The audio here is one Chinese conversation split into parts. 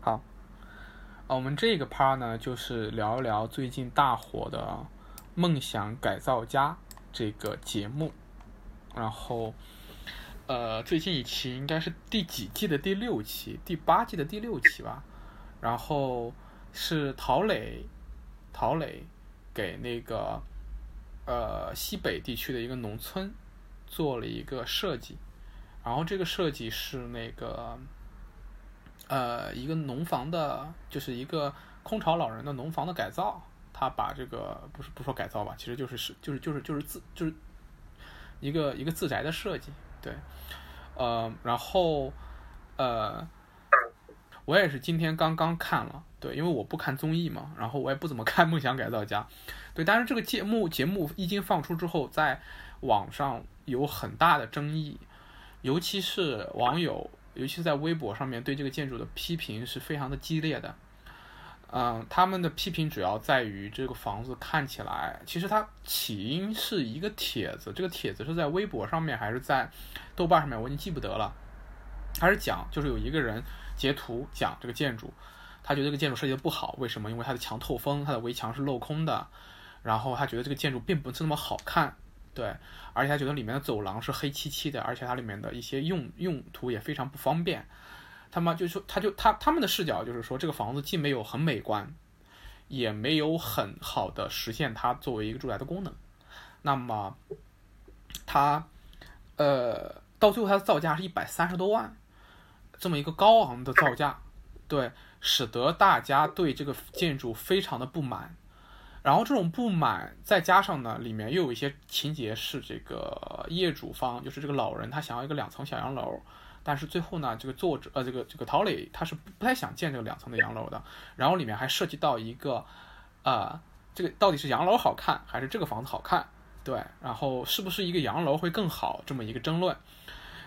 好，我们这个 part 呢，就是聊一聊最近大火的《梦想改造家》这个节目。然后，最近一期应该是第几季的第六期，第八季的第六期吧。然后是陶磊给那个西北地区的一个农村做了一个设计，然后这个设计是那个一个农房的，就是一个空巢老人的农房的改造。他把这个不说改造吧，其实就是一个自宅的设计，对，然后我也是今天刚刚看了，对，因为我不看综艺嘛，然后我也不怎么看《梦想改造家》，对，但是这个节目一经放出之后，在网上有很大的争议，尤其是网友。尤其在微博上面对这个建筑的批评是非常的激烈的，他们的批评主要在于这个房子看起来，其实它起因是一个帖子，这个帖子是在微博上面还是在豆瓣上面，我已经记不得了，还是讲就是有一个人截图讲这个建筑，他觉得这个建筑设计的不好，为什么？因为它的墙透风，它的围墙是镂空的，然后他觉得这个建筑并不是那么好看。对，而且他觉得里面的走廊是黑漆漆的，而且它里面的一些用途也非常不方便。他们就说，他们的视角就是说，这个房子既没有很美观，也没有很好的实现它作为一个住宅的功能。那么，它到最后它的造价是130多万，这么一个高昂的造价，对，使得大家对这个建筑非常的不满。然后这种不满再加上呢，里面又有一些情节是这个业主方，就是这个老人他想要一个2层小洋楼，但是最后呢，这个作者这个陶磊他是不太想建这个2层的洋楼的。然后里面还涉及到一个，这个到底是洋楼好看还是这个房子好看？对，然后是不是一个洋楼会更好这么一个争论。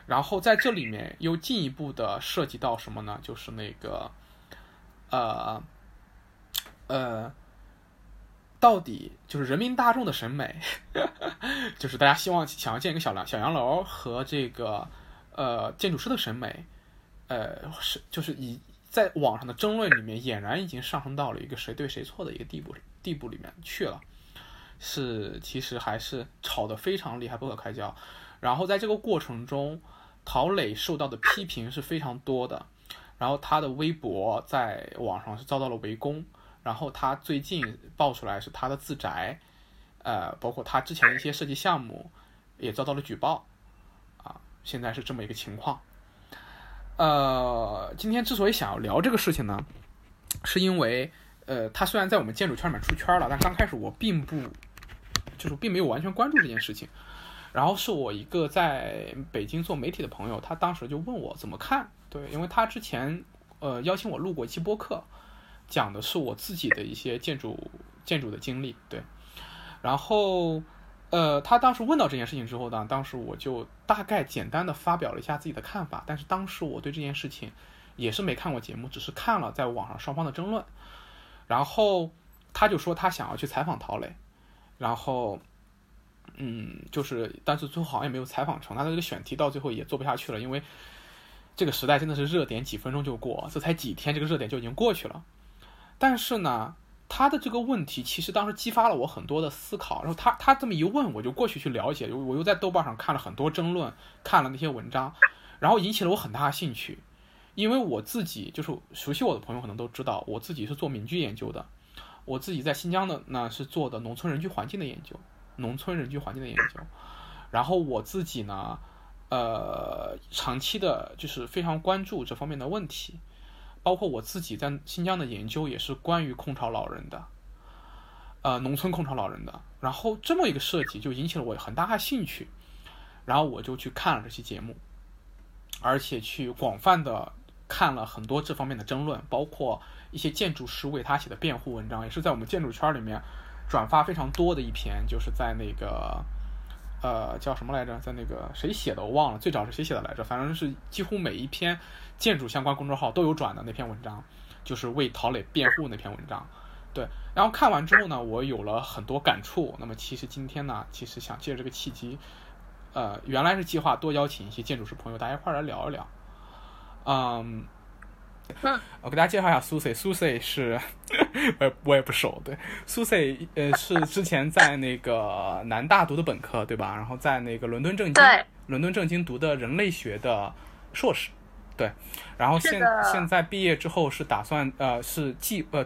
然后在这里面又进一步的涉及到什么呢？就是那个，到底就是人民大众的审美，就是大家想要建一个小洋楼和这个建筑师的审美，就是以在网上的争论里面，俨然已经上升到了一个谁对谁错的一个地步里面去了，是其实还是吵得非常厉害，不可开交。然后在这个过程中，陶磊受到的批评是非常多的，然后他的微博在网上是遭到了围攻。然后他最近爆出来是他的自宅，包括他之前的一些设计项目也遭到了举报，啊，现在是这么一个情况。今天之所以想要聊这个事情呢，是因为他虽然在我们建筑圈里面出圈了，但刚开始我并没有完全关注这件事情。然后是我一个在北京做媒体的朋友，他当时就问我怎么看，对，因为他之前邀请我录过一期播客。讲的是我自己的一些建筑的经历，对。然后，他当时问到这件事情之后呢，当时我就大概简单的发表了一下自己的看法，但是当时我对这件事情也是没看过节目，只是看了在网上双方的争论。然后他就说他想要去采访陶磊，然后，就是但是最后好像也没有采访成，他的这个选题到最后也做不下去了，因为这个时代真的是热点几分钟就过，这才几天这个热点就已经过去了。但是呢，他的这个问题其实当时激发了我很多的思考。然后他这么一问，我就过去了解，我又在豆瓣上看了很多争论，看了那些文章，然后引起了我很大的兴趣。因为我自己就是熟悉我的朋友可能都知道，我自己是做民居研究的，我自己在新疆的呢是做的农村人居环境的研究。然后我自己呢，长期的就是非常关注这方面的问题。包括我自己在新疆的研究也是关于空巢老人的，农村空巢老人的。然后这么一个设计就引起了我很大的兴趣，然后我就去看了这期节目，而且去广泛的看了很多这方面的争论，包括一些建筑师为他写的辩护文章，也是在我们建筑圈里面转发非常多的一篇，就是在那个叫什么来着？在那个谁写的我忘了，最早是谁写的来着？反正是几乎每一篇建筑相关公众号都有转的那篇文章，就是为陶磊辩护那篇文章。对，然后看完之后呢，我有了很多感触。那么其实今天呢，其实想借这个契机，原来是计划多邀请一些建筑师朋友，大家一块来聊一聊。我给大家介绍一下 Susie 是我也不熟，对 Susie 是之前在那个南大读的本科对吧，然后在那个伦敦政经读的人类学的硕士，对，然后现在毕业之后是打算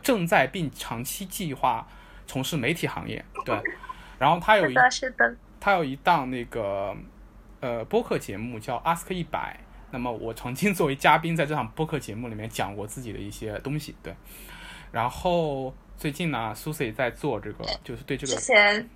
正在并长期计划从事媒体行业，对，然后他有一档那个播客节目叫 Ask 100，那么我曾经作为嘉宾在这场播客节目里面讲过自己的一些东西，对，然后最近呢 Susie 在做这个，就是对这个之前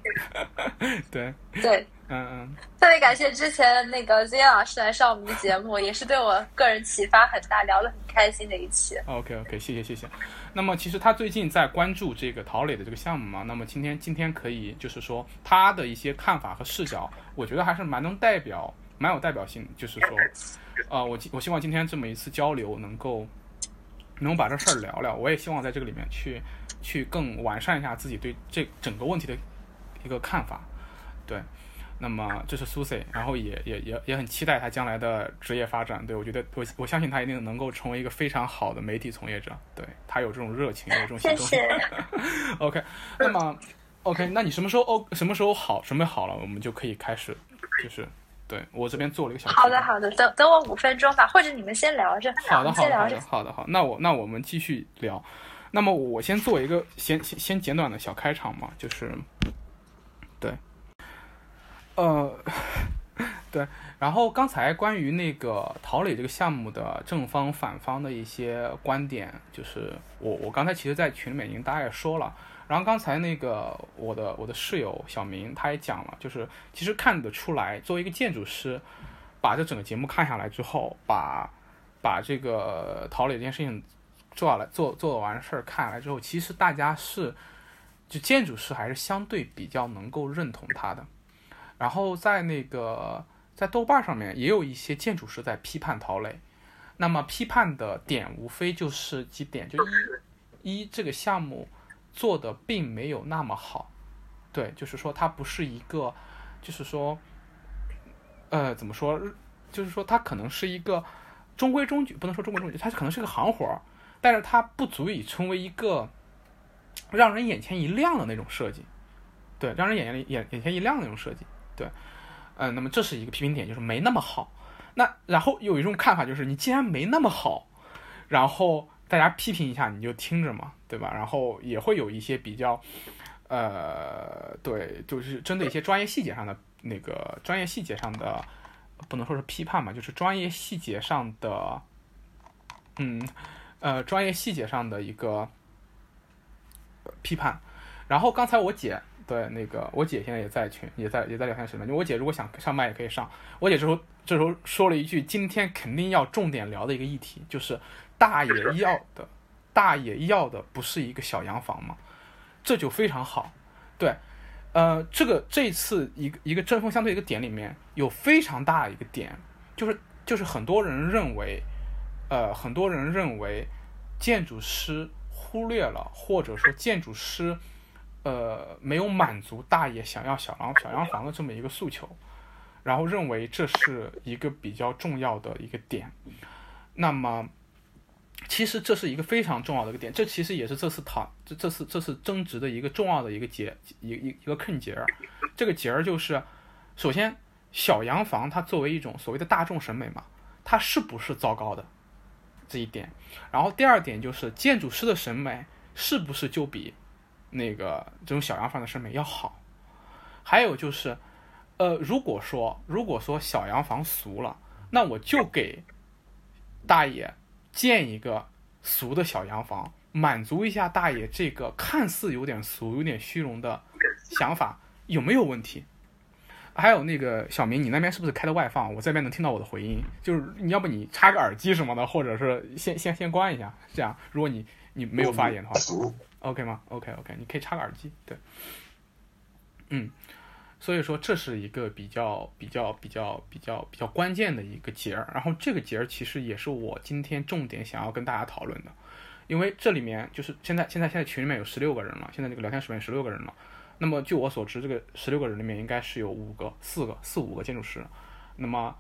对特别感谢之前那个 Z 老师来上我们的节目，也是对我个人启发很大，聊得很开心的一期。OK， 谢谢。那么其实他最近在关注这个陶磊的这个项目嘛，那么今天可以就是说他的一些看法和视角，我觉得还是蛮有代表性，就是说我希望今天这么一次交流能把这事儿聊聊，我也希望在这个里面去更完善一下自己对这整个问题的一个看法，对，那么这是 Susie， 然后也很期待他将来的职业发展，对，我觉得我相信他一定能够成为一个非常好的媒体从业者，对，他有这种热情，有这种行动力。OK， 那么 OK， 那你什么时候好准备好了，我们就可以开始，就是对我这边做了一个小。好的，等我5分钟吧，或者你们先聊着。好的，那我们继续聊。那么我先做一个先简短的小开场嘛，就是对。对，然后刚才关于那个陶磊这个项目的正方反方的一些观点，就是我刚才其实在群里面已经大概说了，然后刚才那个我的室友小明他也讲了，就是其实看得出来，作为一个建筑师，把这整个节目看下来之后，把这个陶磊这件事情做完事儿看下来之后，其实大家就建筑师还是相对比较能够认同他的。然后在豆瓣上面也有一些建筑师在批判陶磊，那么批判的点无非就是几点，就一这个项目做的并没有那么好，对，就是说它不是一个，就是说怎么说，就是说它可能是一个中规中矩，不能说中规中矩，它可能是个行活，但是它不足以成为一个让人眼前一亮的那种设计，对，让人眼前一亮的那种设计，对，那么这是一个批评点，就是没那么好。那然后有一种看法就是，你既然没那么好，然后大家批评一下你就听着嘛，对吧？然后也会有一些比较，对，就是针对一些专业细节上的，不能说是批判嘛，就是专业细节上的一个批判。然后刚才我姐。对，那个我姐现在也在聊天室里面。我姐如果想上麦也可以上。我姐这时候说了一句，今天肯定要重点聊的一个议题，就是大爷要的不是一个小洋房嘛，这就非常好。对，这次一个针锋相对一个点里面有非常大的一个点，就是很多人认为建筑师忽略了，或者说建筑师。没有满足大爷想要小洋房的这么一个诉求，然后认为这是一个比较重要的一个点。那么，其实这是一个非常重要的一个点，这其实也是这次争执的一个重要的一个一个坑节儿。这个节儿就是，首先小洋房它作为一种所谓的大众审美嘛，它是不是糟糕的这一点。然后第二点就是建筑师的审美是不是就比。那个这种小洋房的审美要好，还有就是，如果说小洋房俗了，那我就给大爷建一个俗的小洋房，满足一下大爷这个看似有点俗、有点虚荣的想法，有没有问题？还有那个小明，你那边是不是开的外放？我这边能听到我的回音，就是你要不你插个耳机什么的，或者是先关一下，这样如果你没有发言的话。OK 吗 ？OK， 你可以插个耳机，对，所以说这是一个比较关键的一个节儿，然后这个节儿其实也是我今天重点想要跟大家讨论的，因为这里面就是现在群里面有16个人了，现在这个聊天室里面16个人了，那么据我所知，这个16个人里面应该是有4、5个建筑师，那么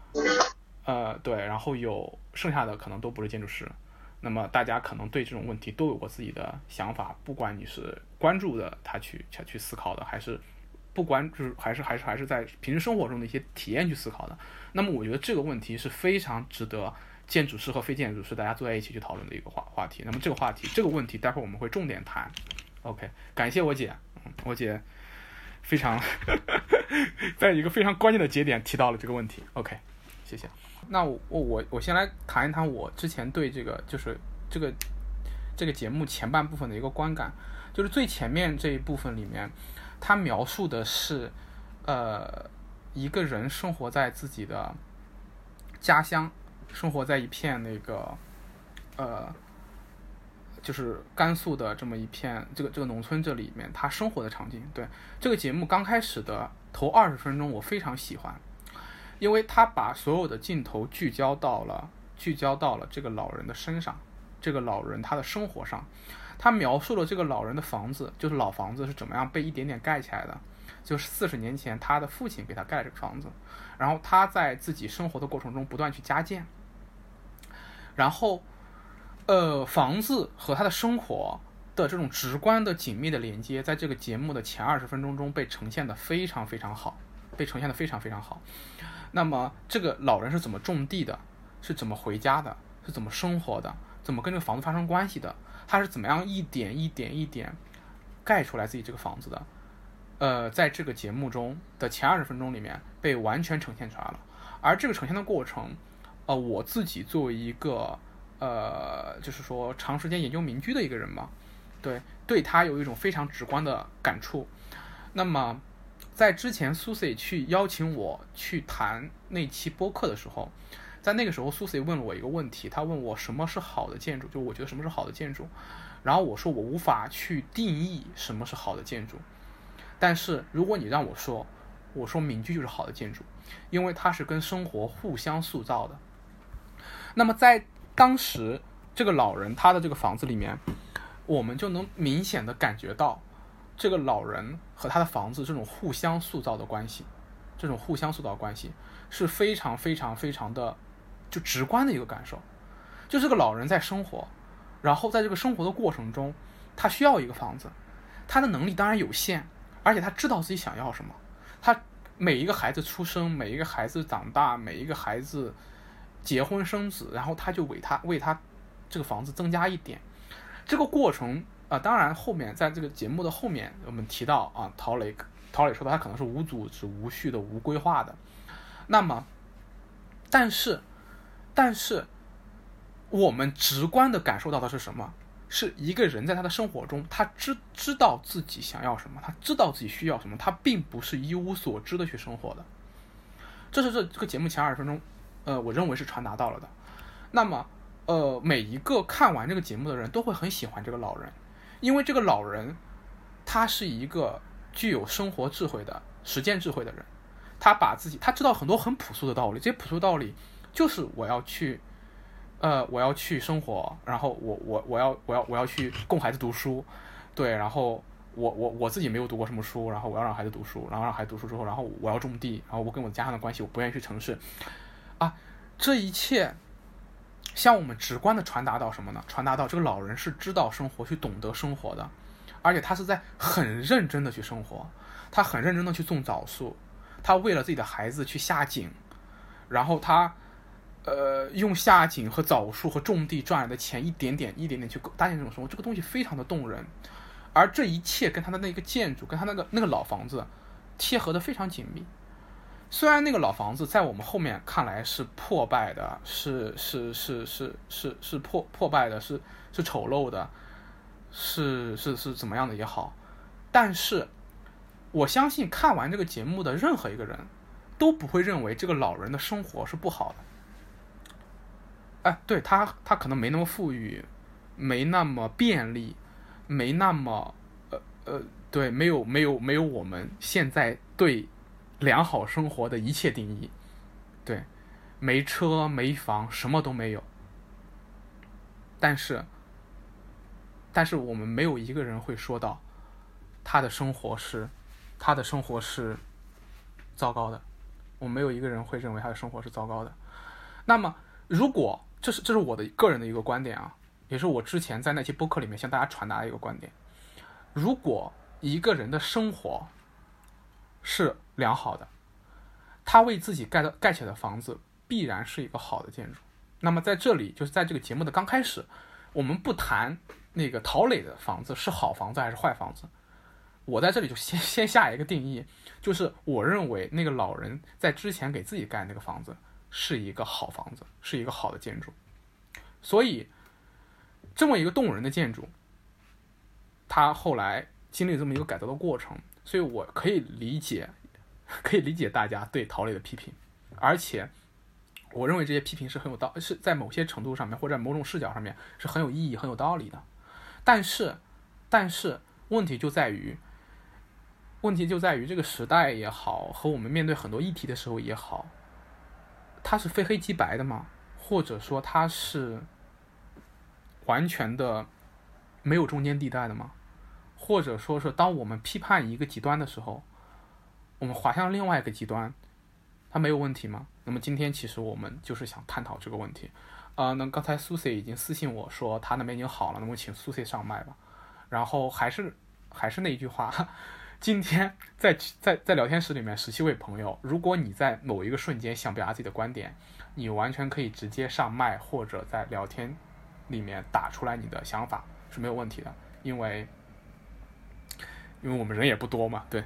对，然后有剩下的可能都不是建筑师。那么大家可能对这种问题都有过自己的想法，不管你是关注的他去思考的，还是不关注，还是在平时生活中的一些体验去思考的。那么我觉得这个问题是非常值得建筑师和非建筑师大家坐在一起去讨论的一个话题。那么这个问题待会儿我们会重点谈。 OK， 感谢我姐，我姐非常在一个非常关键的节点提到了这个问题。 OK， 谢谢。那我先来谈一谈我之前对这个就是这个节目前半部分的一个观感。就是最前面这一部分里面，他描述的是一个人生活在自己的家乡，生活在一片那个就是甘肃的这么一片这个农村这里面他生活的场景。对，这个节目刚开始的头20分钟我非常喜欢，因为他把所有的镜头聚焦到了这个老人的身上，这个老人他的生活上。他描述了这个老人的房子，就是老房子是怎么样被一点点盖起来的，就是40年前他的父亲给他盖了这个房子，然后他在自己生活的过程中不断去加建，然后房子和他的生活的这种直观的紧密的连接，在这个节目的前20分钟中被呈现的非常非常好。那么这个老人是怎么种地的，是怎么回家的，是怎么生活的，怎么跟这个房子发生关系的，他是怎么样一点一点盖出来自己这个房子的。在这个节目中的前20分钟里面被完全呈现出来了。而这个呈现的过程，我自己作为一个就是说长时间研究民居的一个人嘛，对他有一种非常直观的感触。那么在之前 Susie 去邀请我去谈那期播客的时候，在那个时候 Susie 问了我一个问题，他问我什么是好的建筑，就我觉得什么是好的建筑，然后我说我无法去定义什么是好的建筑，但是如果你让我说，民居就是好的建筑，因为它是跟生活互相塑造的。那么在当时这个老人他的这个房子里面，我们就能明显的感觉到这个老人和他的房子这种互相塑造的关系是非常非常非常的就直观的一个感受。就这个老人在生活，然后在这个生活的过程中他需要一个房子，他的能力当然有限，而且他知道自己想要什么。他每一个孩子出生，每一个孩子长大，每一个孩子结婚生子，然后他就为他这个房子增加一点。这个过程当然后面在这个节目的后面我们提到啊，陶磊说的他可能是无组织无序的无规划的。那么但是我们直观的感受到的是什么，是一个人在他的生活中他知道自己想要什么，他知道自己需要什么，他并不是一无所知的去生活的。这是这个节目前20分钟我认为是传达到了的。那么每一个看完这个节目的人都会很喜欢这个老人，因为这个老人他是一个具有生活智慧的实践智慧的人。他知道很多很朴素的道理，这些朴素道理就是我要去生活，然后我要去供孩子读书。对，然后我自己没有读过什么书，然后我要让孩子读书，然后让孩子读书之后，然后我要种地，然后我跟我家乡的关系，我不愿意去城市啊。这一切向我们直观的传达到什么呢？传达到这个老人是知道生活，去懂得生活的，而且他是在很认真的去生活。他很认真的去种枣树，他为了自己的孩子去下井，然后他用下井和枣树和种地赚来的钱一点点去搭建这种生活。这个东西非常的动人，而这一切跟他的那个建筑，跟他那个老房子贴合的非常紧密。虽然那个老房子在我们后面看来是破败的，是破败的，是丑陋的，是怎么样的也好，但是我相信看完这个节目的任何一个人都不会认为这个老人的生活是不好的。哎，对，他可能没那么富裕，没那么便利，没那么对，没有我们现在对良好生活的一切定义。对，没车没房什么都没有，但是我们没有一个人会说到他的生活是糟糕的，我们没有一个人会认为他的生活是糟糕的。那么如果这是我的个人的一个观点啊，也是我之前在那期播客里面向大家传达的一个观点。如果一个人的生活是良好的，他为自己 盖起的房子必然是一个好的建筑。那么在这里，就是在这个节目的刚开始，我们不谈那个陶磊的房子是好房子还是坏房子，我在这里就 先下一个定义，就是我认为那个老人在之前给自己盖那个房子是一个好房子，是一个好的建筑。所以这么一个动人的建筑，他后来经历这么一个改造的过程，所以我可以理解大家对陶磊的批评，而且我认为这些批评是很有道，是在某些程度上面或者某种视角上面是很有意义、很有道理的。但是问题就在于这个时代也好，和我们面对很多议题的时候也好，它是非黑即白的吗？或者说它是完全的没有中间地带的吗？或者说是当我们批判一个极端的时候，我们滑向另外一个极端，它没有问题吗？那么今天其实我们就是想探讨这个问题。那刚才 Susie 已经私信我说她那边已经好了，那么请 Susie 上麦吧。然后还是那一句话，今天在聊天室里面17位朋友，如果你在某一个瞬间想表达自己的观点，你完全可以直接上麦或者在聊天里面打出来你的想法是没有问题的，因为我们人也不多嘛，对。